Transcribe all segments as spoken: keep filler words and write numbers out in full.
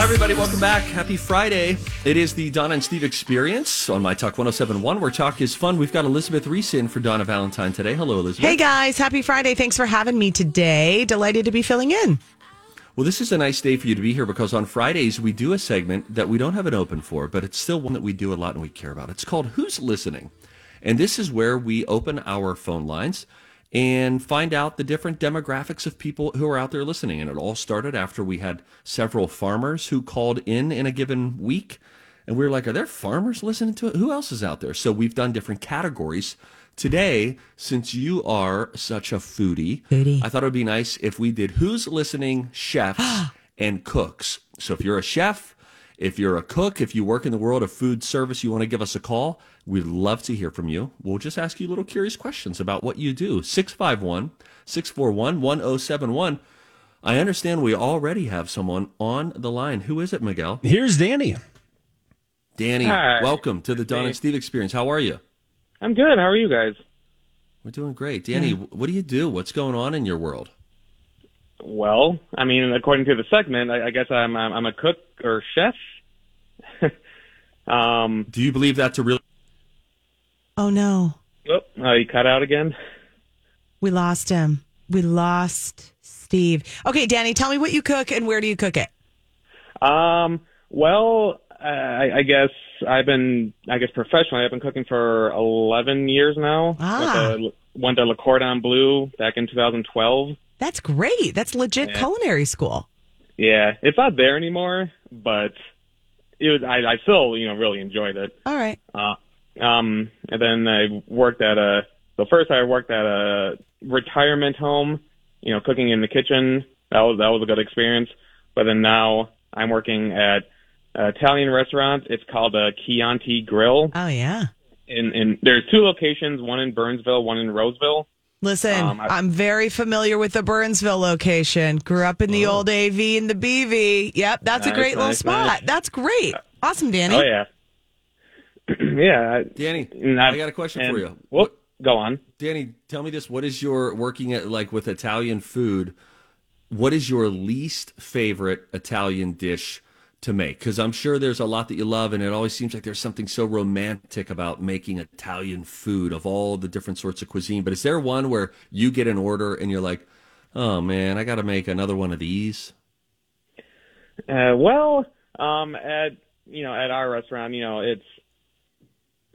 Hi, everybody. Welcome back. Happy Friday. It is the Donna and Steve Experience on My Talk one oh seven one, where talk is fun. We've got Elizabeth Reese in for Donna Valentine today. Hello, Elizabeth. Hey, guys. Happy Friday. Thanks for having me today. Delighted to be filling in. Well, this is a nice day for you to be here because on Fridays, we do a segment that we don't have it open for, but it's still one that we do a lot and we care about. It's called Who's Listening? And this is where we open our phone lines and find out the different demographics of people who are out there listening. And it all started after we had several farmers who called in in a given week. And we were like, are there farmers listening to it? Who else is out there? So we've done different categories. Today, since you are such a foodie, foodie. I thought it would be nice if we did Who's Listening chefs and cooks. So if you're a chef, if you're a cook, if you work in the world of food service, you want to give us a call, we'd love to hear from you. We'll just ask you little curious questions about what you do. six five one, six four one, one oh seven one. I understand we already have someone on the line. Who is it, Miguel? Here's Danny. Danny, hi. Welcome to the Don and Steve Experience. How are you? I'm good. How are you guys? We're doing great. Danny, mm. what do you do? What's going on in your world? Well, I mean, according to the segment, I, I guess I'm, I'm I'm a cook or chef. um, Do you believe that's a real? Oh no! Oh, oh, you cut out again. We lost him. We lost Steve. Okay, Danny, tell me what you cook and where do you cook it? Um. Well, I, I guess I've been I guess professionally I've been cooking for eleven years now. Ah. With a, went to Le Cordon Bleu back in two thousand twelve. That's great. That's legit yeah. culinary school. Yeah, it's not there anymore, but it was. I, I still, you know, really enjoyed it. All right. Uh, um, and then I worked at a. So first, I worked at a retirement home. You know, cooking in the kitchen. That was that was a good experience. But then now I'm working at an Italian restaurant. It's called a Chianti Grill. Oh yeah. And and there's two locations. One in Burnsville. One in Roseville. Listen, um, I, I'm very familiar with the Burnsville location. Grew up in the oh. old A V and the B V. Yep, that's nice, a great nice, little spot. Nice. That's great. Awesome, Danny. Oh, yeah. yeah. Danny, I, I got a question and, for you. Whoop, go on. Danny, tell me this. What is your, working at like with Italian food, what is your least favorite Italian dish to make? Because I'm sure there's a lot that you love, and it always seems like there's something so romantic about making Italian food of all the different sorts of cuisine. But is there one where you get an order and you're like, oh man, I got to make another one of these? Uh, well, um, at you know, at our restaurant, you know, it's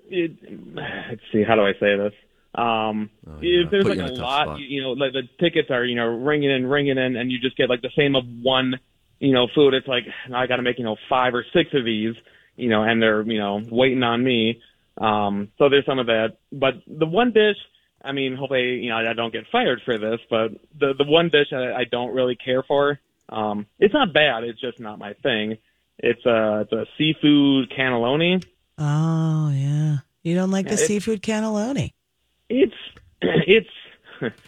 it. Let's see, how do I say this? Um, oh, yeah. If there's Put like a lot, you, you know, like the tickets are you know ringing and ringing in, and you just get like the same of one. You know, food, it's like, I got to make, you know, five or six of these, you know, and they're, you know, waiting on me. Um, so there's some of that. But the one dish, I mean, hopefully, you know, I don't get fired for this, but the, the one dish I, I don't really care for, um, it's not bad. It's just not my thing. It's a, it's a seafood cannelloni. Oh, yeah. You don't like the it's, seafood cannelloni? It's, it's, it's,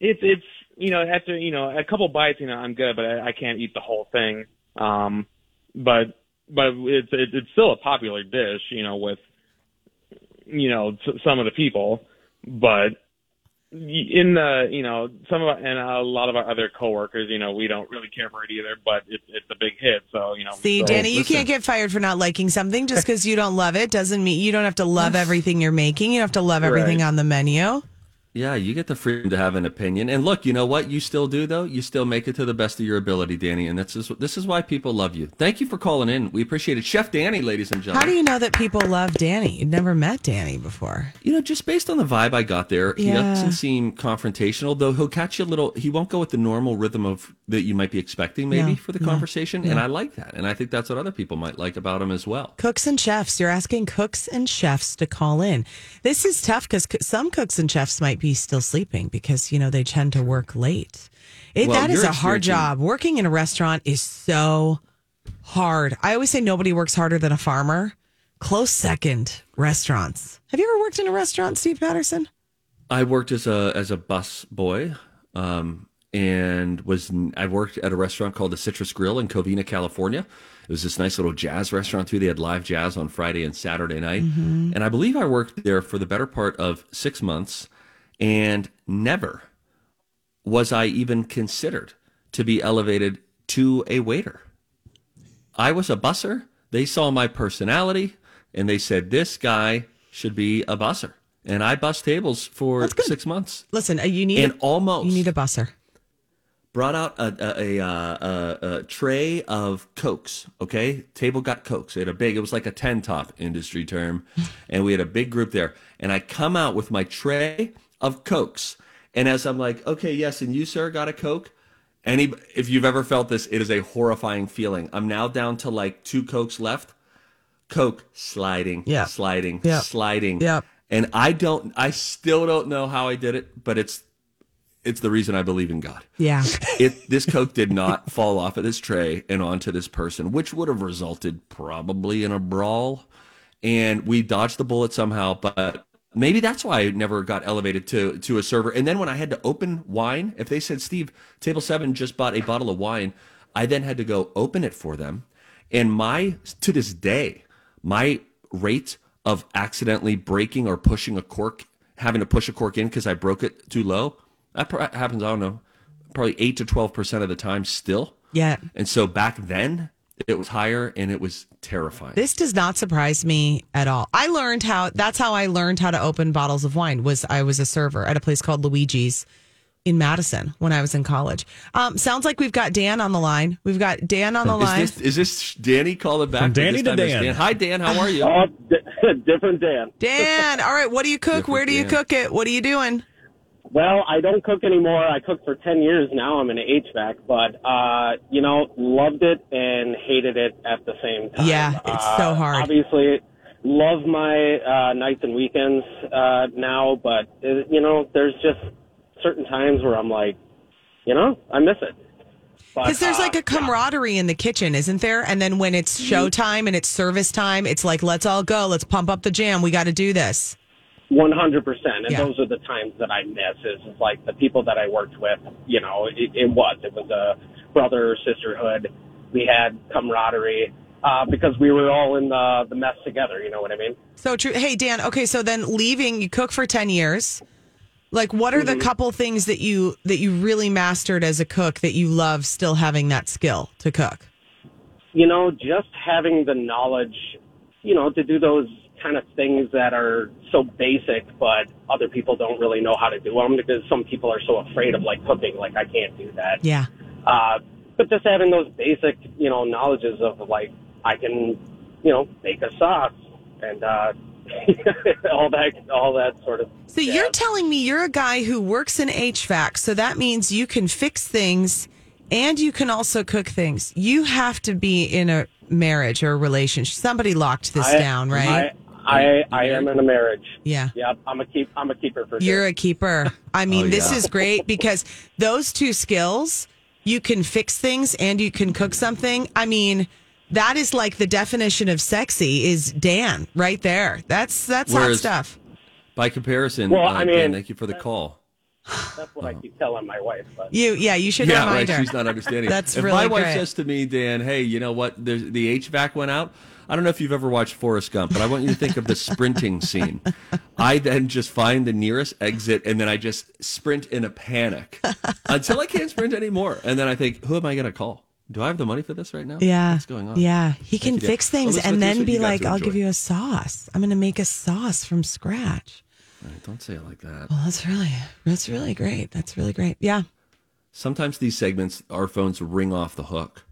it's, it's You know, after, you know, a couple bites, you know, I'm good, but I, I can't eat the whole thing. Um, but, but it's, it's still a popular dish, you know, with, you know, some of the people, but in the, you know, some of, and a lot of our other coworkers, you know, we don't really care for it either, but it, it's a big hit. So, you know. See, so, Danny, listen. You can't get fired for not liking something just because you don't love it. Doesn't mean you don't have to love everything you're making. You don't have to love everything right. on the menu. Yeah, you get the freedom to have an opinion. And look, you know what you still do, though? You still make it to the best of your ability, Danny. And this is, this is why people love you. Thank you for calling in. We appreciate it. Chef Danny, ladies and gentlemen. How do you know that people love Danny? You've never met Danny before. You know, just based on the vibe I got there, yeah. He doesn't seem confrontational, though he'll catch you a little. He won't go with the normal rhythm of that you might be expecting, maybe, no, for the no, conversation. No. And I like that. And I think that's what other people might like about him as well. Cooks and chefs. You're asking cooks and chefs to call in. This is tough because some cooks and chefs might be still sleeping because, you know, they tend to work late. It, well, that is a hard job. Working in a restaurant is so hard. I always say nobody works harder than a farmer. Close second, restaurants. Have you ever worked in a restaurant, Steve Patterson? I worked as a as a bus boy, um, and was I worked at a restaurant called the Citrus Grill in Covina, California. It was this nice little jazz restaurant, too. They had live jazz on Friday and Saturday night. Mm-hmm. And I believe I worked there for the better part of six months. And never was I even considered to be elevated to a waiter. I was a busser. They saw my personality, and they said, this guy should be a busser. And I bussed tables for six months. Listen, you need and a, almost you need a busser. Brought out a a, a, a a tray of Cokes. Okay, table got Cokes. It a big. It was like a ten top industry term, and we had a big group there. And I come out with my tray of Cokes, and as I'm like, okay, yes, and you, sir, got a Coke. Any, if you've ever felt this, it is a horrifying feeling. I'm now down to like two Cokes left. Coke sliding, yeah. sliding, yeah. sliding. Yeah. And I don't, I still don't know how I did it, but it's, it's the reason I believe in God. Yeah. It, this Coke did not fall off of this tray and onto this person, which would have resulted probably in a brawl. And we dodged the bullet somehow, but maybe that's why I never got elevated to, to a server. And then when I had to open wine, if they said, Steve, table seven just bought a bottle of wine, I then had to go open it for them. And my, to this day, my rate of accidentally breaking or pushing a cork, having to push a cork in because I broke it too low. That pr- happens, I don't know, probably eight to twelve percent of the time still. Yeah. And so back then, it was higher and it was terrifying. This does not surprise me at all. I learned how, that's how I learned how to open bottles of wine, was I was a server at a place called Luigi's in Madison when I was in college. Um, sounds like we've got Dan on the line. We've got Dan on the is line. This, is this Danny calling back? From Danny to Dan. Dan. Hi, Dan. How are you? Uh, d- different Dan. Dan. All right. What do you cook? Different Where do Dan. you cook it? What are you doing? Well, I don't cook anymore. I cooked for ten years now. I'm in H V A C, but, uh, you know, loved it and hated it at the same time. Yeah, it's uh, so hard. Obviously, love my uh, nights and weekends uh, now, but, it, you know, there's just certain times where I'm like, you know, I miss it. Because there's uh, like a camaraderie yeah. in the kitchen, isn't there? And then when it's showtime and it's service time, it's like, let's all go. Let's pump up the jam. We got to do this. one hundred percent. And yeah. those are the times that I miss. It's like the people that I worked with, you know, it, it was. It was a brother sisterhood. We had camaraderie uh, because we were all in the, the mess together. You know what I mean? So true. Hey, Dan. Okay, so then leaving, you cook for ten years. Like, what are mm-hmm. the couple things that you that you really mastered as a cook that you love still having that skill to cook? You know, just having the knowledge, you know, to do those kind of things that are so basic, but other people don't really know how to do them because some people are so afraid of, like, cooking. Like, I can't do that. Yeah. Uh, but just having those basic, you know, knowledges of, like, I can, you know, make a sauce and uh, all that all that sort of So jazz. You're telling me you're a guy who works in H V A C, so that means you can fix things and you can also cook things. You have to be in a marriage or a relationship. Somebody locked this I, down, right? I, I, I am in a marriage. Yeah. Yeah. I'm a keep. I'm a keeper for sure. You're a keeper. I mean, oh, this yeah. is great because those two skills, you can fix things and you can cook something. I mean, that is like the definition of sexy is Dan right there. That's that's Whereas, hot stuff. By comparison, well, uh, I mean, Dan, thank you for the call. That's what I keep telling my wife. But. You, yeah, you should yeah, remind right. her. She's not understanding. That's if really my wife great. says to me, Dan, hey, you know what? There's, the H V A C went out. I don't know if you've ever watched Forrest Gump, but I want you to think of the sprinting scene. I then just find the nearest exit, and then I just sprint in a panic until I can't sprint anymore. And then I think, who am I going to call? Do I have the money for this right now? Yeah. What's going on? Yeah. He can fix things well, and then be like, I'll give you a sauce. I'm going to make a sauce from scratch. Right, don't say it like that. Well, that's really, that's really great. That's really great. Yeah. Sometimes these segments, our phones ring off the hook.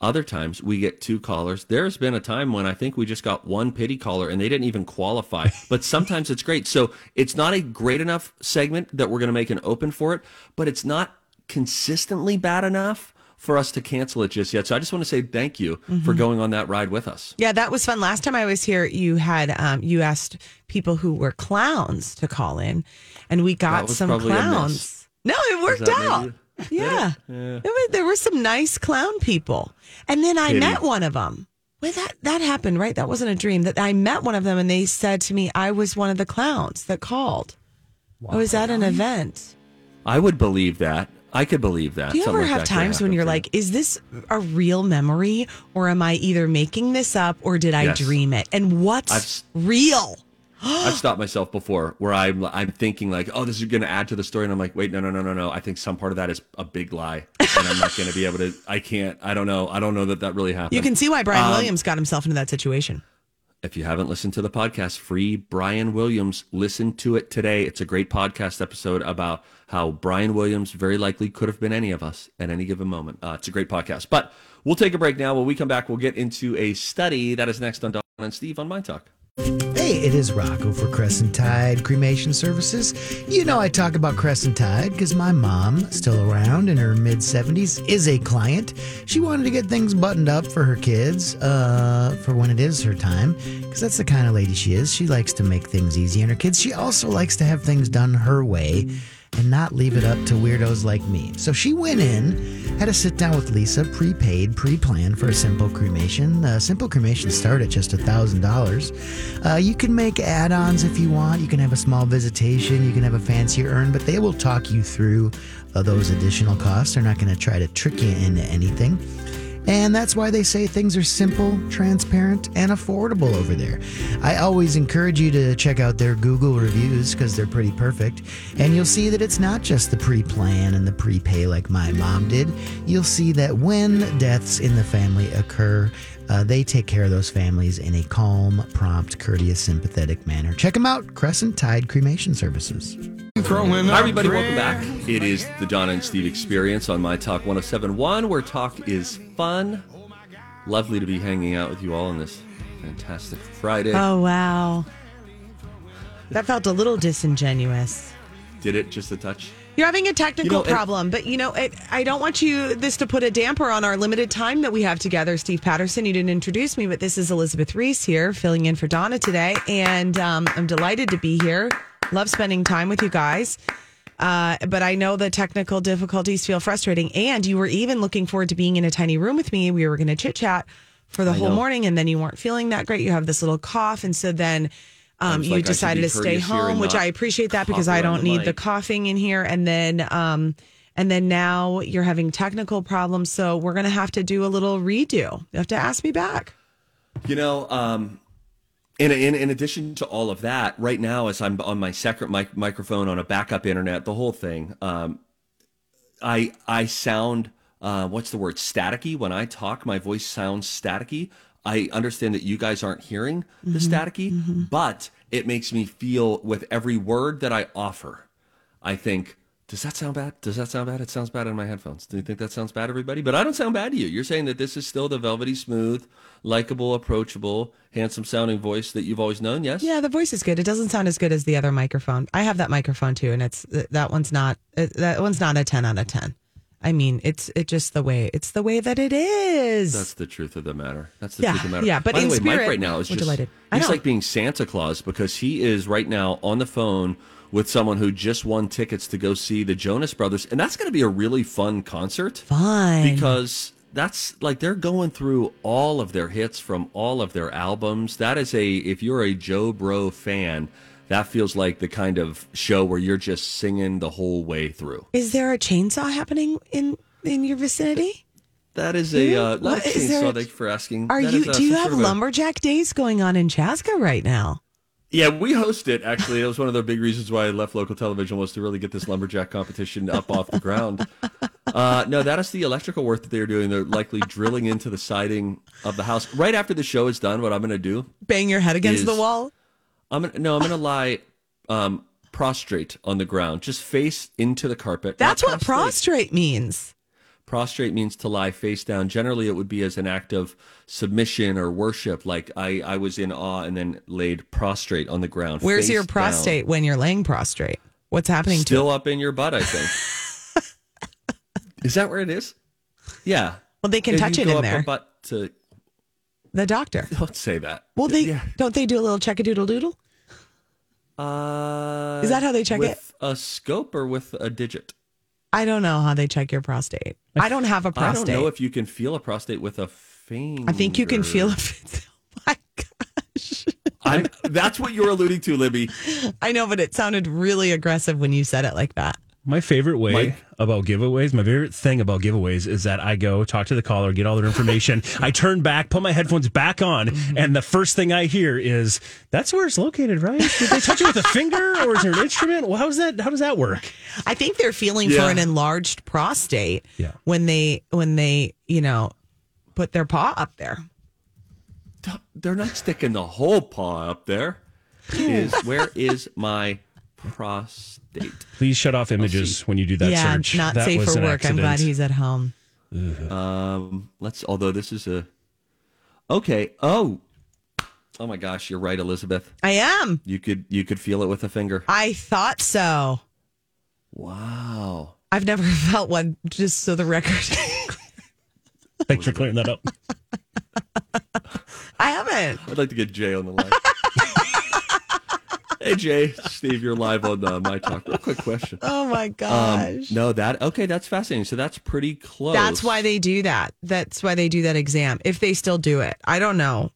Other times we get two callers. There's been a time when I think we just got one pity caller and they didn't even qualify. But sometimes it's great. So it's not a great enough segment that we're going to make an open for it, but it's not consistently bad enough for us to cancel it just yet. So I just want to say thank you mm-hmm. for going on that ride with us. Yeah, that was fun. Last time I was here, you had um, you asked people who were clowns to call in, and we got some clowns. No, it worked out. Maybe- Yeah, yeah. There, were, there were some nice clown people, and then I Kitty. met one of them. Well, that that happened, right? That wasn't a dream. That I met one of them, and they said to me, "I was one of the clowns that called. Wow. I was at an event." I would believe that. I could believe that. Do you Something ever have like times when you're like, "Is this a real memory, or am I either making this up, or did I yes. dream it? And what's I've... real?" I've stopped myself before where I'm I'm thinking like, oh, this is going to add to the story. And I'm like, wait, no, no, no, no, no. I think some part of that is a big lie. and I'm not going to be able to. I can't. I don't know. I don't know that that really happened. You can see why Brian um, Williams got himself into that situation. If you haven't listened to the podcast, Free Brian Williams, listen to it today. It's a great podcast episode about how Brian Williams very likely could have been any of us at any given moment. Uh, it's a great podcast. But we'll take a break now. When we come back, we'll get into a study. That is next on Don and Steve on My Talk. Hey, it is Rocco for Crescent Tide Cremation Services. You know I talk about Crescent Tide because my mom, still around in her mid-seventies, is a client. She wanted to get things buttoned up for her kids uh, for when it is her time, because that's the kind of lady she is. She likes to make things easy on her kids. She also likes to have things done her way and not leave it up to weirdos like me. So she went in, had a sit down with Lisa, prepaid, pre-planned for a simple cremation. Uh, simple cremation start at just one thousand dollars. Uh, you can make add-ons if you want. You can have a small visitation. You can have a fancier urn, but they will talk you through uh, those additional costs. They're not going to try to trick you into anything. And that's why they say things are simple, transparent, and affordable over there. I always encourage you to check out their Google reviews because they're pretty perfect. And you'll see that it's not just the pre-plan and the prepay like my mom did. You'll see that when deaths in the family occur, Uh, they take care of those families in a calm, prompt, courteous, sympathetic manner. Check them out, Crescent Tide Cremation Services. Hi, everybody. Welcome back. It is the Donna and Steve Experience on My Talk one oh seven point one, where talk is fun. Lovely to be hanging out with you all on this fantastic Friday. Oh, wow. That felt a little disingenuous. Did it just a touch? You're having a technical you know, problem, it, but you know, it, I don't want you this to put a damper on our limited time that we have together. Steve Patterson, you didn't introduce me, but this is Elizabeth Reese here filling in for Donna today. And um, I'm delighted to be here. Love spending time with you guys. Uh, but I know the technical difficulties feel frustrating. And you were even looking forward to being in a tiny room with me. We were going to chit chat for the I whole know. morning, and then you weren't feeling that great. You have this little cough. And so then... Um, you like decided to stay home, which I appreciate that because I don't need the coughing in here. And then, um, and then now you're having technical problems. So we're going to have to do a little redo. You have to ask me back. You know, um, in, in, in addition to all of that right now, as I'm on my second mic- microphone on a backup internet, the whole thing, um, I, I sound, uh, what's the word? Staticky. When I talk, my voice sounds staticky. I understand that you guys aren't hearing the mm-hmm, staticky, mm-hmm. but it makes me feel with every word that I offer, I think, does that sound bad? Does that sound bad? It sounds bad in my headphones. Do you think that sounds bad, everybody? But I don't sound bad to you. You're saying that this is still the velvety smooth, likable, approachable, handsome sounding voice that you've always known, yes? Yeah, the voice is good. It doesn't sound as good as the other microphone. I have that microphone too, and it's that one's not that one's not a ten out of ten. I mean, it's it just the way it's the way that it is. That's the truth of the matter. That's the yeah, truth of the matter. Yeah, but by in the way, spirit, Mike right now is just delighted. He's like being Santa Claus because he is right now on the phone with someone who just won tickets to go see the Jonas Brothers, and that's going to be a really fun concert. Fun because that's like they're going through all of their hits from all of their albums. That is a if you're a Joe Bro fan. That feels like the kind of show where you're just singing the whole way through. Is there a chainsaw happening in, in your vicinity? That is a uh, what, chainsaw. A, thank you for asking. Are that you? Is, uh, do you have sort of lumberjack a, days going on in Chaska right now? Yeah, we host it, actually. It was one of the big reasons why I left local television was to really get this lumberjack competition up off the ground. Uh, no, that is the electrical work that they're doing. They're likely drilling into the siding of the house. Right after the show is done, what I'm going to do... Bang your head against is, the wall? I'm gonna, no, I'm going to lie um, prostrate on the ground, just face into the carpet. That's what prostrate means. Prostrate means to lie face down. Generally, it would be as an act of submission or worship. Like I, I was in awe and then laid prostrate on the ground. Where's your prostate down. When you're laying prostrate? What's happening Still to you? Still up in your butt, I think. Is that where it is? Yeah. Well, they can if touch it in there. Butt to... The doctor. Don't say that. Well, they yeah. don't they do a little check-a-doodle-doodle? Uh, Is that how they check with it? With a scope or with a digit? I don't know how they check your prostate. I don't have a prostate. I don't know if you can feel a prostate with a finger. I think you can feel a finger. Oh, my gosh. I'm, that's what you're alluding to, Libby. I know, but it sounded really aggressive when you said it like that. My favorite way Mike. about giveaways, my favorite thing about giveaways is that I go talk to the caller, get all their information. I turn back, put my headphones back on, mm-hmm. and the first thing I hear is, that's where it's located, right? Did they touch it with a finger or is there an instrument? Well, how's that, how does that work? I think they're feeling yeah. for an enlarged prostate yeah. when they, when they, you know, put their paw up there. They're not sticking the whole paw up there. Is where is my prostate? Please shut off images when you do that yeah, search. Yeah, not that safe for work. Accident. I'm glad he's at home. Um, let's. Although this is a okay. Oh, oh my gosh, you're right, Elizabeth. I am. You could you could feel it with a finger. I thought so. Wow. I've never felt one. Just so the record. Thanks for clearing that up. I haven't. I'd like to get Jay on the line. Hey, Jay, Steve, you're live on uh, My Talk. Real quick question. Oh, my gosh. Um, no, that, okay, that's fascinating. So that's pretty close. That's why they do that. That's why they do that exam, if they still do it. I don't know.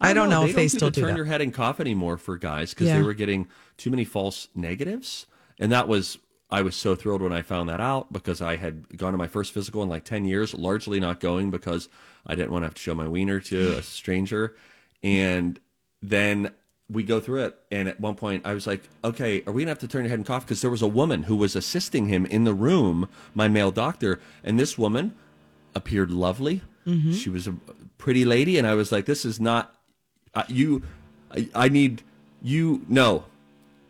I don't know, I don't know they if don't they still do that. Turn your head and cough anymore for guys because yeah. they were getting too many false negatives. And that was, I was so thrilled when I found that out because I had gone to my first physical in like ten years, largely not going because I didn't want to have to show my wiener to a stranger. And then we go through it, and at one point I was like, okay, are we going to have to turn your head and cough? Because there was a woman who was assisting him in the room, my male doctor, and this woman appeared lovely. Mm-hmm. She was a pretty lady, and I was like, this is not uh, – you I, – I need – you – no.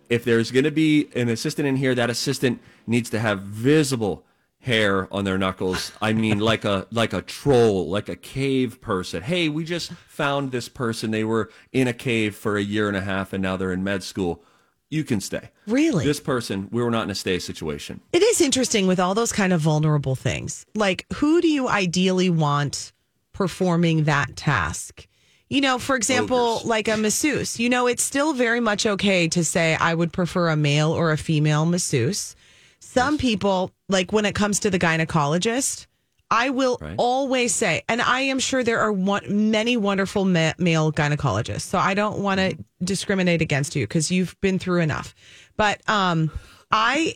If there's going to be an assistant in here, that assistant needs to have visible hair on their knuckles. I mean, like a like a troll, like a cave person. Hey, we just found this person. They were in a cave for a year and a half, and now they're in med school. You can stay. Really? This person, we were not in a stay situation. It is interesting with all those kind of vulnerable things. Like, who do you ideally want performing that task? You know, for example, Ogres. like a masseuse. You know, it's still very much okay to say, I would prefer a male or a female masseuse. Some people, like when it comes to the gynecologist, I will right. always say, and I am sure there are one, many wonderful ma- male gynecologists, so I don't want to discriminate against you because you've been through enough. But um, I,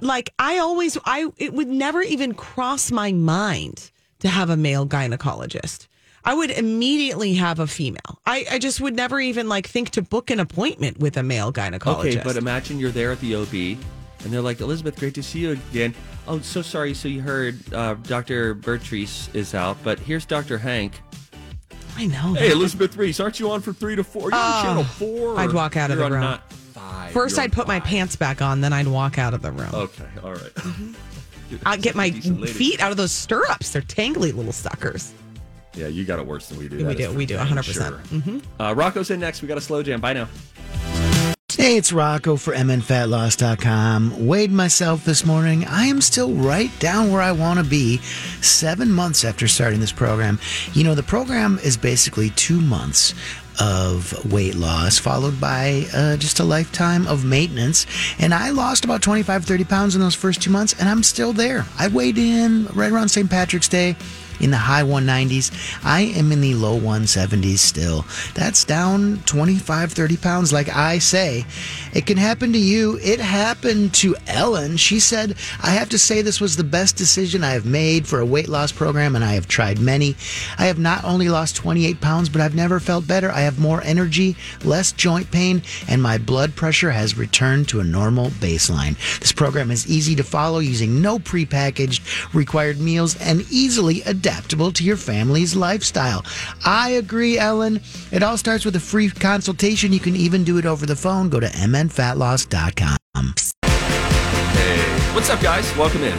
like, I always, I it would never even cross my mind to have a male gynecologist. I would immediately have a female. I, I just would never even, like, think to book an appointment with a male gynecologist. Okay, but imagine you're there at the O B. And they're like, Elizabeth, great to see you again. Oh, so sorry. So you heard uh, Doctor Bertrice is out, but here's Doctor Hank. I know. Hey, Elizabeth Reese, aren't you on from three to four? You're uh, on channel four. I'd walk out of the room. Not five. First, I'd put my pants back on, then I'd walk out of the room. Okay, all right. Mm-hmm. Dude, I'd get my feet out of those stirrups. They're tangly little suckers. Yeah, you got it worse than we do. We do. We do. one hundred percent. Sure. Mm-hmm. Uh, Rocco's in next. We got a slow jam. Bye now. Hey, it's Rocco for M N Fat Loss dot com. Weighed myself this morning. I am still right down where I want to be seven months after starting this program. You know, the program is basically two months of weight loss followed by uh, just a lifetime of maintenance. And I lost about twenty-five, thirty pounds in those first two months, and I'm still there. I weighed in right around Saint Patrick's Day. In the high one nineties. I am in the low one seventies still. That's down twenty-five, thirty pounds, like I say. It can happen to you. It happened to Ellen. She said, I have to say this was the best decision I have made for a weight loss program, and I have tried many. I have not only lost twenty-eight pounds, but I've never felt better. I have more energy, less joint pain, and my blood pressure has returned to a normal baseline. This program is easy to follow using no prepackaged required meals and easily adaptable. adaptable to your family's lifestyle. I agree, Ellen. It all starts with a free consultation. You can even do it over the phone. Go to M N Fat Loss dot com. Hey, what's up, guys? Welcome in.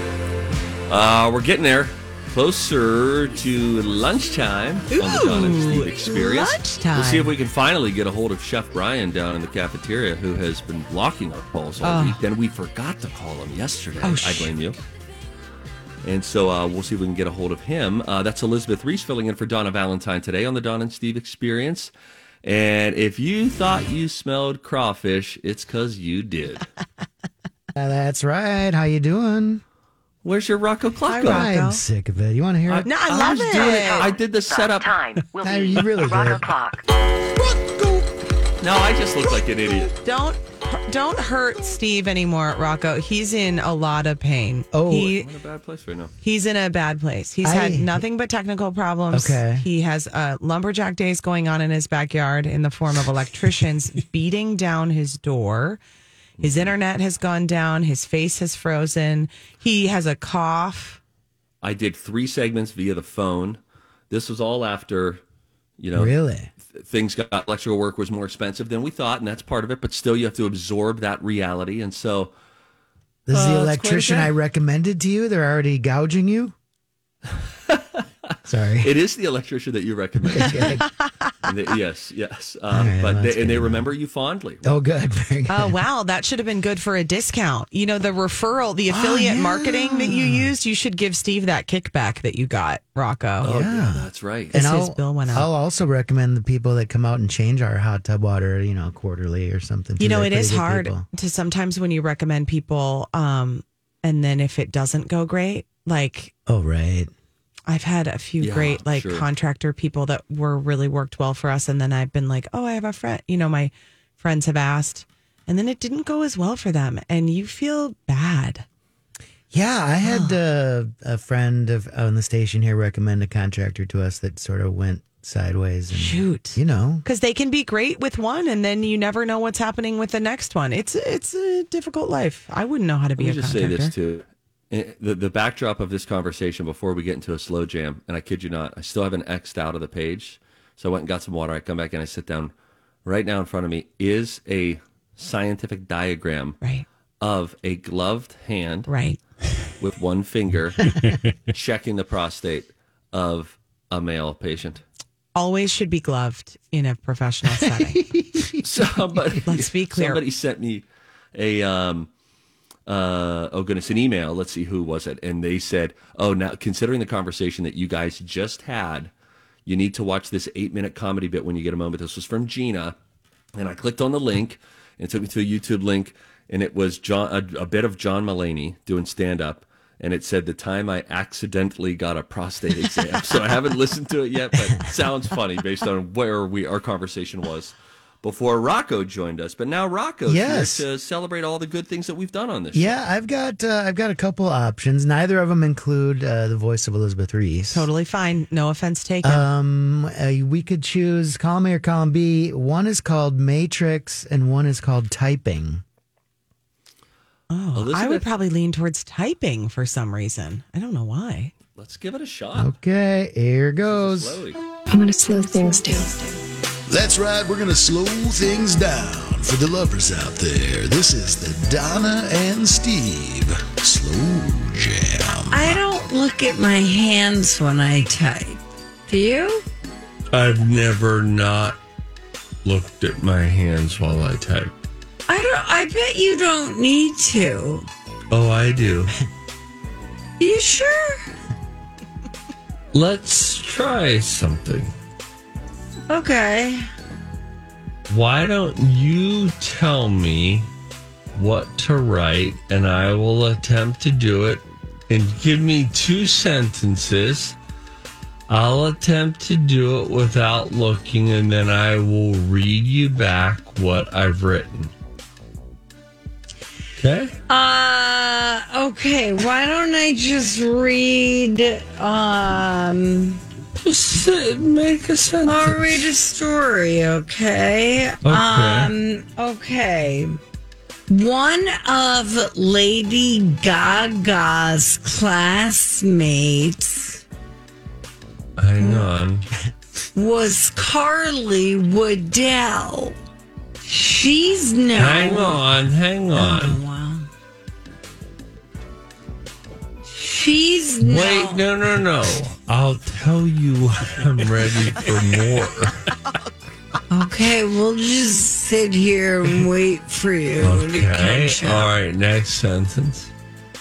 Uh, we're getting there. Closer to lunchtime Ooh, on the John and Steve Experience. Lunchtime. We'll see if we can finally get a hold of Chef Brian down in the cafeteria, who has been blocking our calls all uh. week. Then we forgot to call him yesterday. Oh, I blame you. And so uh, we'll see if we can get a hold of him. Uh, that's Elizabeth Reese filling in for Donna Valentine today on the Don and Steve Experience. And if you thought you smelled crawfish, it's because you did. That's right. How you doing? Where's your Rocco clock? I'm sick of it. You want to hear it? I, no, I, I love it. Doing it. I did the setup. Time will be no, you really Rocco did. Clock. Rocco No, I just look like an idiot. Don't don't hurt Steve anymore, Rocco. He's in a lot of pain. Oh, he, I'm in a bad place right now. He's in a bad place. He's I, had nothing but technical problems. Okay. He has uh, lumberjack days going on in his backyard in the form of electricians beating down his door. His internet has gone down. His face has frozen. He has a cough. I did three segments via the phone. This was all after, you know. Really? Th- things got, electrical work was more expensive than we thought, and that's part of it. But still, you have to absorb that reality. And so. This is uh, the electrician I recommended to you? They're already gouging you? Sorry. It is the electrician that you recommended. They, yes, yes. Uh, right, but they, and they remember you fondly. Right? Oh, good. good. Oh, wow. That should have been good for a discount. You know, the referral, the affiliate oh, yeah. marketing that you used, you should give Steve that kickback that you got, Rocco. Oh, yeah, yeah that's right. And his bill went up. I'll also recommend the people that come out and change our hot tub water, you know, quarterly or something. You know, it is hard people. to sometimes when you recommend people, um, and then if it doesn't go great, like. Oh, right. I've had a few yeah, great like sure. contractor people that were really worked well for us. And then I've been like, oh, I have a friend, you know, my friends have asked and then it didn't go as well for them. And you feel bad. Yeah. I had oh. uh, a friend of, on the station here recommend a contractor to us that sort of went sideways. And, Shoot. You know, because they can be great with one and then you never know what's happening with the next one. It's, it's a difficult life. I wouldn't know how to be Let me a just contractor. Say this too. The the backdrop of this conversation before we get into a slow jam, and I kid you not, I still haven't X'd out of the page. So I went and got some water. I come back and I sit down. Right now in front of me is a scientific diagram right. of a gloved hand right. with one finger checking the prostate of a male patient. Always should be gloved in a professional setting. somebody, Let's be clear. Somebody sent me a... Um, Uh, oh, goodness, an email. Let's see, who was it? And they said, oh, now, considering the conversation that you guys just had, you need to watch this eight-minute comedy bit when you get a moment. This was from Gina, and I clicked on the link, and it took me to a YouTube link, and it was John, a, a bit of John Mulaney doing stand-up, and it said, the time I accidentally got a prostate exam. So I haven't listened to it yet, but it sounds funny based on where we our conversation was. Before Rocco joined us, but now Rocco's yes. here to celebrate all the good things that we've done on this show. Yeah, I've got uh, I've got a couple options. Neither of them include uh, the voice of Elizabeth Reese. Totally fine. No offense taken. Um, uh, we could choose column A or column B. One is called Matrix, and one is called Typing. Oh, Elizabeth. I would probably lean towards Typing for some reason. I don't know why. Let's give it a shot. Okay, here goes. I'm going to slow things down. That's right, we're going to slow things down for the lovers out there. This is the Donna and Steve Slow Jam. I don't look at my hands when I type. Do you? I've never not looked at my hands while I type. I don't. I bet you don't need to. Oh, I do. You sure? Let's try something. Okay. Why don't you tell me what to write, and I will attempt to do it, and give me two sentences. I'll attempt to do it without looking, and then I will read you back what I've written. Okay? Uh, okay. Why don't I just read, um... Just make a sentence. I'll read a story, okay? Okay. Um, okay. One of Lady Gaga's classmates. Hang on. Was Carly Waddell. She's now. Hang on, hang on. Oh, wow. She's now. Wait, no, no, no. I'll tell you I'm ready for more. Okay, we'll just sit here and wait for you. Okay, to all right, next sentence.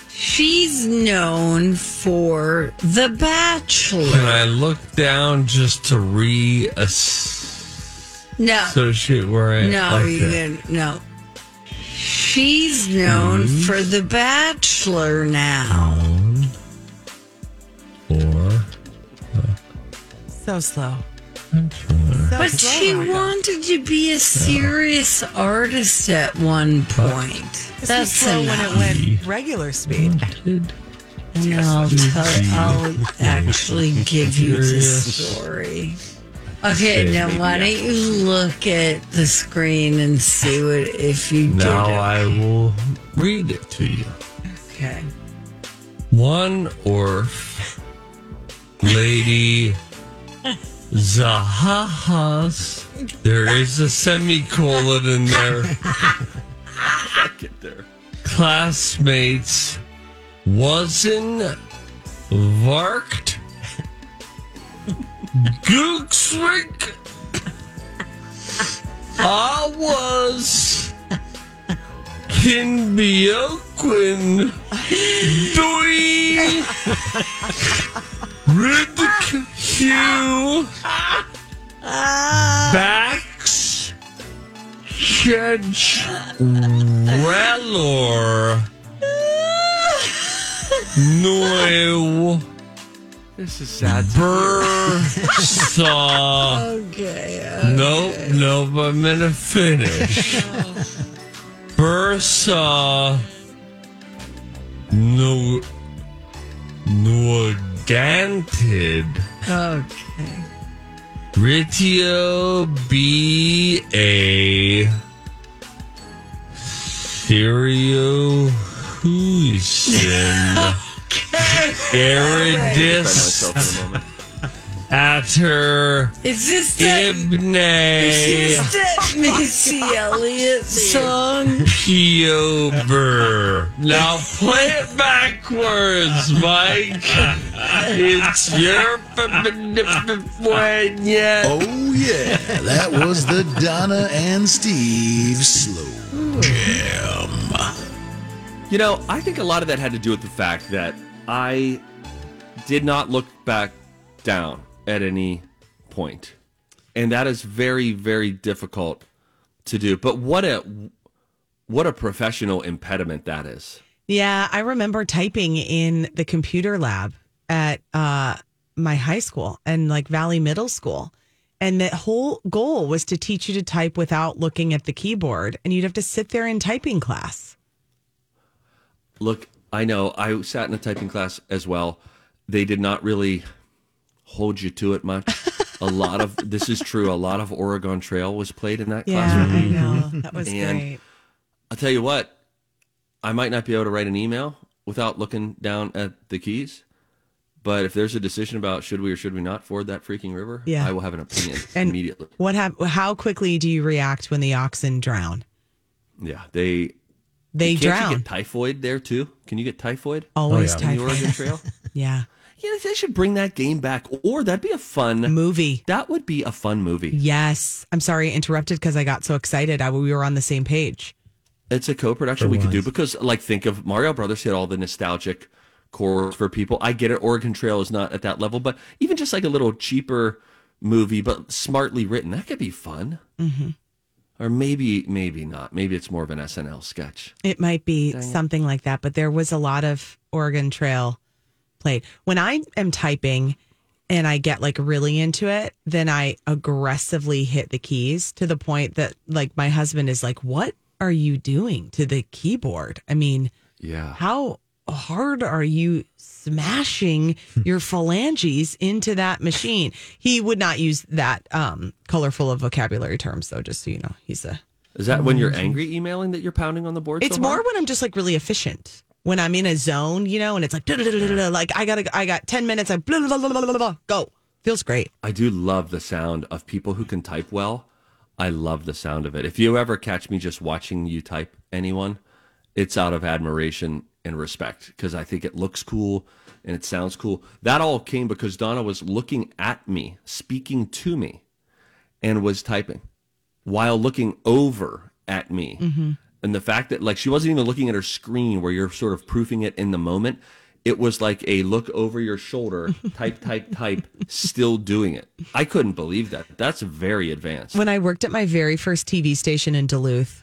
She's known for The Bachelor. Can I look down just to re-associate no. where I am? No, okay. you didn't, no. She's known mm-hmm. for The Bachelor now. Known for... So slow. So but slow. She wanted to be a serious yeah. artist at one point. But that's slow when it went regular speed. And I'll, tell, I'll actually give you the story. Okay, now why don't you look at the screen and see what if you do. Now I will read it to you. Okay. One orf lady Zahahas. There is a semicolon in there. Get there. Classmates wasn't varked Gookswick. I was Kinbioquin Doi Riddick Hugh Bax Judge Relor No. This is sad. Bursaw. okay, okay. Nope, nope, I'm going to finish. Bursaw. No. No. Ganted. Okay. Ritio B. A. Serio Huisin. Eridis Atter Is this that, Ibne is this that Missy Elliott song? Piober. Now play it backwards, Mike. It's your yeah. Oh yeah, that was the Donna and Steve Slow Jam. You know, I think a lot of that had to do with the fact that I did not look back down at any point. And that is very, very difficult to do. But what a what a professional impediment that is. Yeah, I remember typing in the computer lab at uh, my high school and like Valley Middle School. And the whole goal was to teach you to type without looking at the keyboard. And you'd have to sit there in typing class. Look, I know. I sat in a typing class as well. They did not really hold you to it much. A lot of, this is true, a lot of Oregon Trail was played in that yeah, classroom. Yeah, I know. That was and great. I'll tell you what, I might not be able to write an email without looking down at the keys, but if there's a decision about should we or should we not ford that freaking river, yeah. I will have an opinion and immediately. What hap- how quickly do you react when the oxen drown? Yeah, they... They Can't drown. Can you get typhoid there too? Can you get typhoid? Always oh, yeah. typhoid. The Oregon Trail? yeah. Yeah, they should bring that game back. Or that'd be a fun movie. That would be a fun movie. Yes. I'm sorry, interrupted because I got so excited. I, we were on the same page. It's a co-production for we once. could do because, like, think of Mario Brothers hit all the nostalgic chords for people. I get it. Oregon Trail is not at that level, but even just like a little cheaper movie, but smartly written, that could be fun. Mm-hmm. Or maybe, maybe not. Maybe it's more of an S N L sketch. It might be Dang. something like that. But there was a lot of Oregon Trail played. When I am typing and I get like really into it, then I aggressively hit the keys to the point that like my husband is like, "What are you doing to the keyboard? I mean, yeah, how hard are you smashing your phalanges into that machine?" He would not use that um, colorful of vocabulary terms, though, just so you know. He's a. Is that when you're angry emailing that you're pounding on the board? It's so more hard? When I'm just like really efficient. When I'm in a zone, you know, and it's like, like I got I got ten minutes, I blah, blah, blah, blah, blah, blah, go. Feels great. I do love the sound of people who can type well. I love the sound of it. If you ever catch me just watching you type anyone, it's out of admiration and respect because I think it looks cool and it sounds cool. That all came because Donna was looking at me, speaking to me, and was typing while looking over at me. Mm-hmm. And the fact that like she wasn't even looking at her screen where you're sort of proofing it in the moment, it was like a look over your shoulder, type, type, type, still doing it. I couldn't believe that. That's very advanced. When I worked at my very first T V station in Duluth,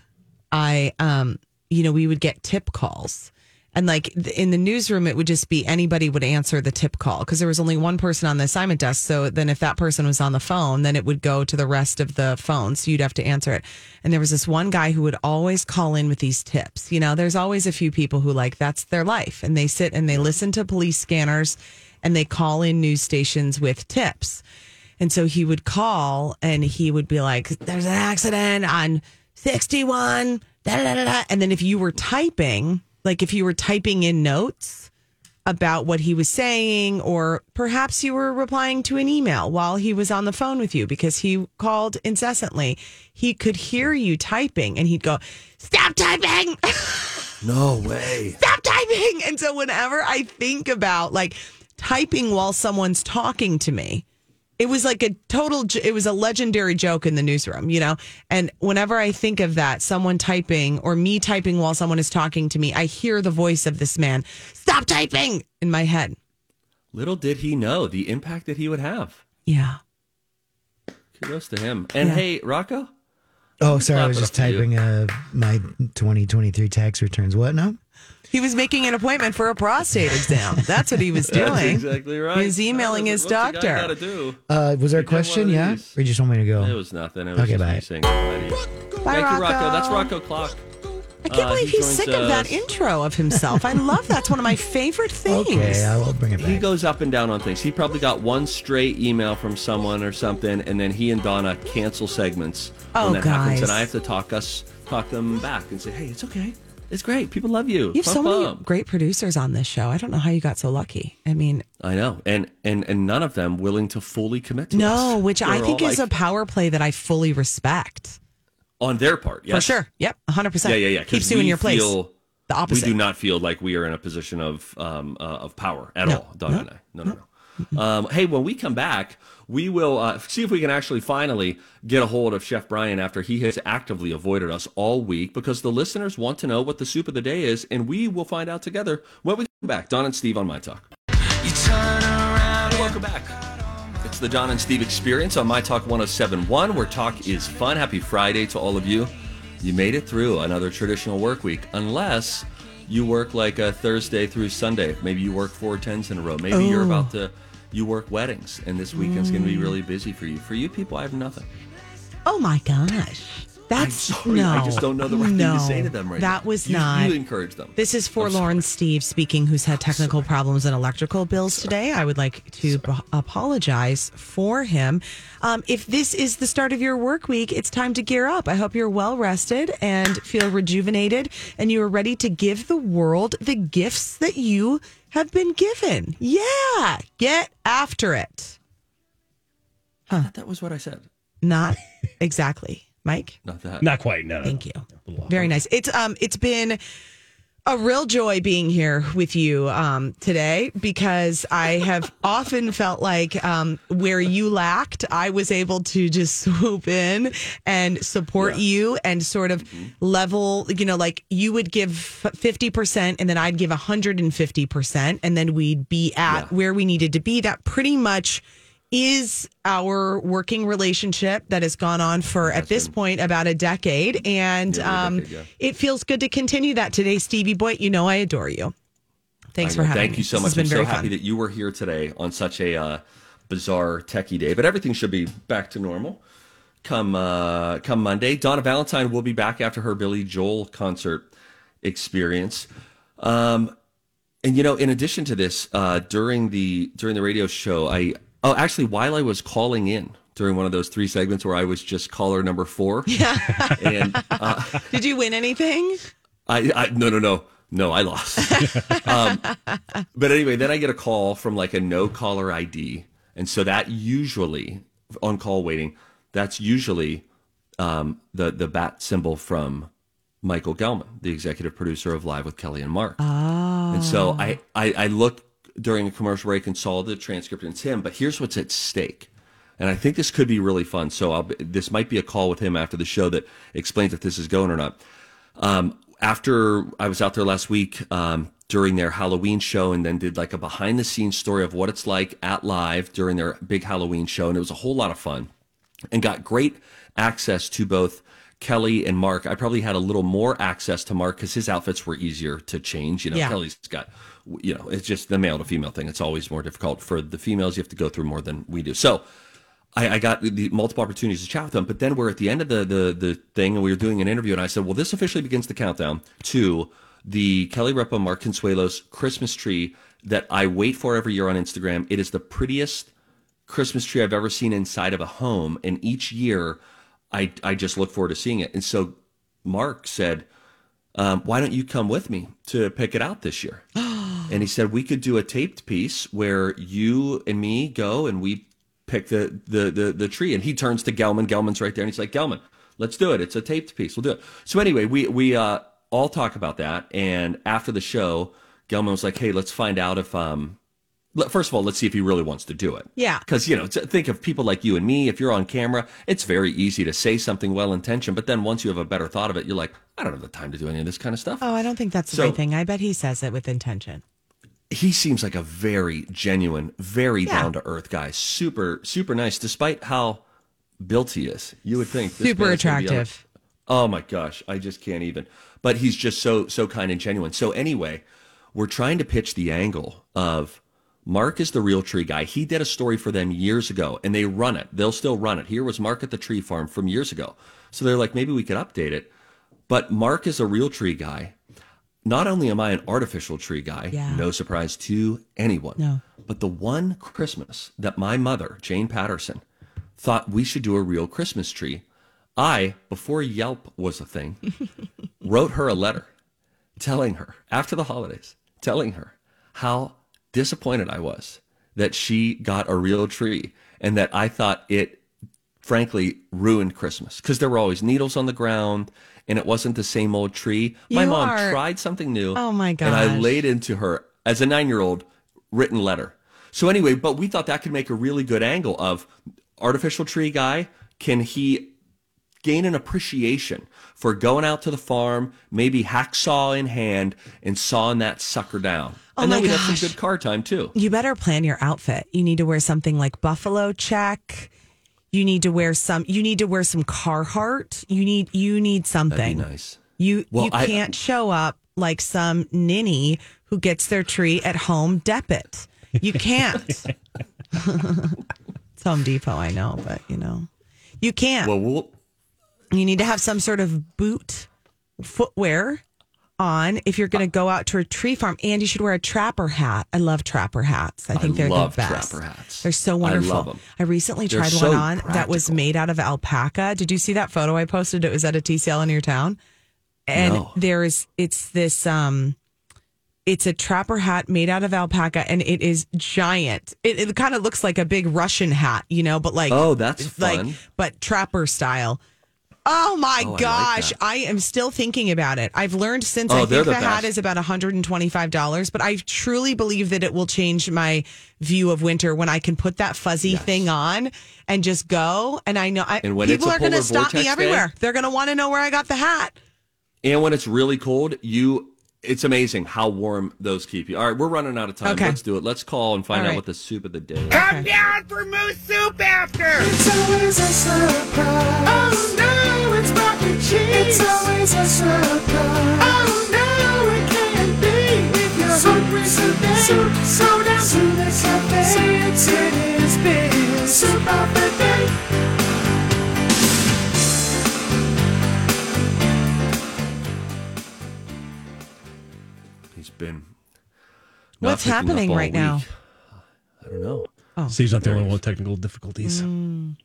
I, um, you know, we would get tip calls. And like in the newsroom, it would just be anybody would answer the tip call because there was only one person on the assignment desk. So then if that person was on the phone, then it would go to the rest of the phone. So you'd have to answer it. And there was this one guy who would always call in with these tips. You know, there's always a few people who like that's their life and they sit and they listen to police scanners and they call in news stations with tips. And so he would call and he would be like, there's an accident on sixty-one. Da, da, da, da. And then if you were typing... Like if you were typing in notes about what he was saying, or perhaps you were replying to an email while he was on the phone with you because he called incessantly, he could hear you typing and he'd go, stop typing. No way. Stop typing. And so whenever I think about like typing while someone's talking to me, it was like a total, it was a legendary joke in the newsroom, you know? And whenever I think of that, someone typing or me typing while someone is talking to me, I hear the voice of this man, stop typing, in my head. Little did he know the impact that he would have. Yeah. Kudos to him. And yeah. Hey, Rocco? Oh, sorry, I was just typing uh, my twenty twenty-three tax returns. What now? He was making an appointment for a prostate exam. That's what he was doing. That's exactly right. He was emailing was, his doctor. Do? Uh, was there a question? Yeah? Or you just want me to go? It was nothing. It was okay, just bye. Me saying bye, Rocco. Thank you, Rocco. That's Rocco Clock. I can't uh, believe he he's sick uh, of that intro of himself. I love that's one of my favorite things. Okay, I will bring it back. He goes up and down on things. He probably got one stray email from someone or something, and then he and Donna cancel segments oh, when that guys. happens. And I have to talk us talk them back and say, hey, it's okay. It's great. People love you. You have so many great producers on this show. I don't know how you got so lucky. I mean, I know, and and and none of them willing to fully commit to us. No, which I think is a power play that I fully respect on their part. Yes. For sure. Yep. one hundred percent. Yeah, yeah, yeah. Keeps you in your place. The opposite. We do not feel like we are in a position of um uh, of power at all. Don and I. No, no, no. Mm-hmm. Um, hey, when we come back, we will uh, see if we can actually finally get a hold of Chef Brian after he has actively avoided us all week because the listeners want to know what the soup of the day is, and we will find out together when we come back. Don and Steve on My Talk. You turn around and welcome back. It's the Don and Steve Experience on My Talk one oh seven point one, where talk is fun. Happy Friday to all of you. You made it through another traditional work week, unless you work like a Thursday through Sunday. Maybe you work four tens in a row. Maybe oh. you're about to... You work weddings, and this weekend's going to be really busy for you. For you people, I have nothing. Oh, my gosh. That's, I'm sorry, no. I just don't know the right no, thing to say to them right that now. That was you, not. You encourage them. This is forlorn Steve speaking, who's had technical problems and electrical bills sorry. today. I would like to b- apologize for him. Um, if this is the start of your work week, it's time to gear up. I hope you're well rested and feel rejuvenated, and you are ready to give the world the gifts that you have been given. Yeah, get after it. Huh. I thought that was what I said. Not exactly. Mike? Not that. Not quite, no. Thank you. Very nice. It's um it's been a real joy being here with you um today because I have often felt like um where you lacked, I was able to just swoop in and support yeah. you and sort of mm-hmm. level, you know, like you would give fifty percent and then I'd give one hundred fifty percent and then we'd be at yeah. where we needed to be. That pretty much is our working relationship that has gone on for, at this point, about a decade. And um, it feels good to continue that today, Stevie Boy. You know I adore you. Thanks for having me. Thank you so much. I'm so happy that you were here today on such a uh, bizarre techie day. But everything should be back to normal come, uh, come Monday. Donna Valentine will be back after her Billy Joel concert experience. Um, and, you know, in addition to this, uh, during the during the radio show, I... Oh, actually, while I was calling in during one of those three segments where I was just caller number four. Yeah. and, uh, Did you win anything? I, I No, no, no. No, I lost. um, but anyway, then I get a call from like a no caller I D. And so that usually, on call waiting, that's usually um, the, the bat symbol from Michael Gelman, the executive producer of Live with Kelly and Mark. Oh. And so I, I, I looked during a commercial break and saw the transcript and it's him, but here's what's at stake. And I think this could be really fun. So I'll, this might be a call with him after the show that explains if this is going or not. Um, after I was out there last week um, during their Halloween show and then did like a behind the scenes story of what it's like at Live during their big Halloween show. And it was a whole lot of fun and got great access to both Kelly and Mark, I probably had a little more access to Mark because his outfits were easier to change. You know, yeah. Kelly's got, you know, it's just the male to female thing. It's always more difficult for the females. You have to go through more than we do. So I, I got the multiple opportunities to chat with them. But then we're at the end of the, the, the thing and we were doing an interview. And I said, well, this officially begins the countdown to the Kelly Ripa, Mark Consuelos Christmas tree that I wait for every year on Instagram. It is the prettiest Christmas tree I've ever seen inside of a home. And each year, I, I just look forward to seeing it. And so Mark said, um, why don't you come with me to pick it out this year? And he said, we could do a taped piece where you and me go and we pick the, the, the, the tree. And he turns to Gelman. Gelman's right there. And he's like, Gelman, let's do it. It's a taped piece. We'll do it. So anyway, we, we uh, all talk about that. And after the show, Gelman was like, hey, let's find out if... um. First of all, let's see if he really wants to do it. Yeah. Because, you know, think of people like you and me. If you're on camera, it's very easy to say something well-intentioned. But then once you have a better thought of it, you're like, I don't have the time to do any of this kind of stuff. Oh, I don't think that's so, the right thing. I bet he says it with intention. He seems like a very genuine, very yeah. down-to-earth guy. Super, super nice, despite how built he is. You would think. This super attractive. Oh, my gosh. I just can't even. But he's just so, so kind and genuine. So anyway, we're trying to pitch the angle of... Mark is the real tree guy. He did a story for them years ago, and they run it. They'll still run it. Here was Mark at the tree farm from years ago. So they're like, maybe we could update it. But Mark is a real tree guy. Not only am I an artificial tree guy, yeah. no surprise to anyone, no. but the one Christmas that my mother, Jane Patterson, thought we should do a real Christmas tree, I, before Yelp was a thing, wrote her a letter telling her, after the holidays, telling her how disappointed I was that she got a real tree and that I thought it frankly ruined Christmas because there were always needles on the ground and it wasn't the same old tree. You my mom are... tried something new. Oh my god! And I laid into her as a nine-year-old written letter. So anyway, but we thought that could make a really good angle of artificial tree guy. Can he gain an appreciation for going out to the farm, maybe hacksaw in hand and sawing that sucker down? Oh and then we have some good car time, too. You better plan your outfit. You need to wear something like buffalo check. You need to wear some you need to wear some Carhartt. You need you need something. That'd be nice. You well, you I, can't show up like some ninny who gets their tree at Home Depot. You can't. It's Home Depot, I know, but you know. You can't. Well, we'll you need to have some sort of boot footwear on if you're going to go out to a tree farm, and you should wear a trapper hat. I love trapper hats. I think I they're love the best. Trapper hats. They're so wonderful. I love them. I recently they're tried so one on practical. That was made out of alpaca. Did you see that photo I posted? It was at a T C L in your town, and no. there is it's this um, it's a trapper hat made out of alpaca, and it is giant. It, it kind of looks like a big Russian hat, you know, but like oh, that's fun. Like but trapper style. Oh, my oh, gosh. I, like I am still thinking about it. I've learned since oh, I think the, the hat is about one hundred twenty-five dollars, but I truly believe that it will change my view of winter when I can put that fuzzy yes. thing on and just go. And I know I, and people are going to stop me everywhere. Day, they're going to want to know where I got the hat. And when it's really cold, you it's amazing how warm those keep you. All right, we're running out of time. Okay. Let's do it. Let's call and find right. out what the soup of the day is. Come okay. down for moose soup after. It's always a surprise. Oh, no. It's always a surprise. Oh no, it can't be. With your hungry soup, soup, slow down to the cafe. Since it is big, soup of the day. He's been. What's happening right week. Now? I don't know. Oh. Steve's not the only one with technical difficulties. Mm.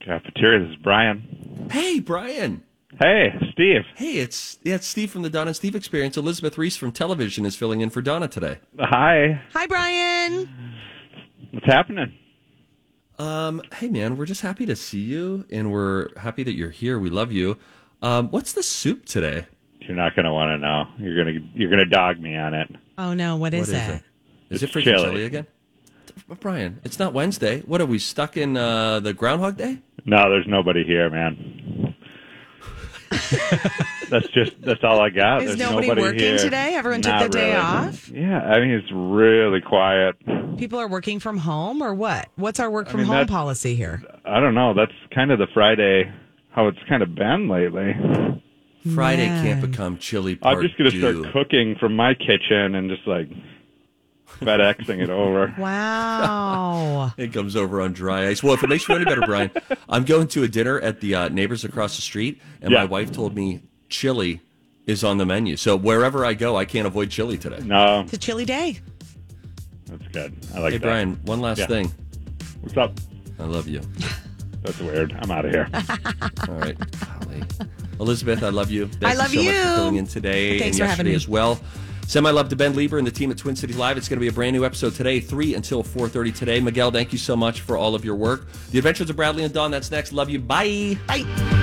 Cafeteria. This is Brian. Hey, Brian. Hey, Steve. Hey, it's yeah, it's Steve from the Donna and Steve Experience. Elizabeth Reese from television is filling in for Donna today. Hi. Hi, Brian. What's happening? Um, hey, man, we're just happy to see you, and we're happy that you're here. We love you. Um, what's the soup today? You're not going to want to know. You're going to you're going to dog me on it. Oh no, what is, what is it? it? Is it's it chili. chili again? Brian, it's not Wednesday. What are we stuck in uh, the Groundhog Day? No, there's nobody here, man. that's just that's all I got. Is There's nobody, nobody working here. Today? Everyone Not took the really. Day off? Yeah, I mean it's really quiet. People are working from home or what? What's our work I from mean, home policy here? I don't know. That's kind of the Friday how it's kind of been lately. Friday yeah. can't become chili part I'm just going to start cooking from my kitchen and just like FedExing it over. Wow. It comes over on dry ice. Well, if it makes you any better, Brian, I'm going to a dinner at the uh, neighbors across the street, and yeah. my wife told me chili is on the menu. So wherever I go, I can't avoid chili today. No. It's a chili day. That's good. I like hey, that. Hey, Brian, one last yeah. thing. What's up? I love you. That's weird. I'm out of here. All right. Golly. Elizabeth, I love you. Thank I love you so you. much for filling in today Thanks and for yesterday having me. as well. Send my love to Ben Lieber and the team at Twin Cities Live. It's going to be a brand new episode today, three until four thirty today. Miguel, thank you so much for all of your work. The Adventures of Bradley and Dawn, that's next. Love you. Bye. Bye.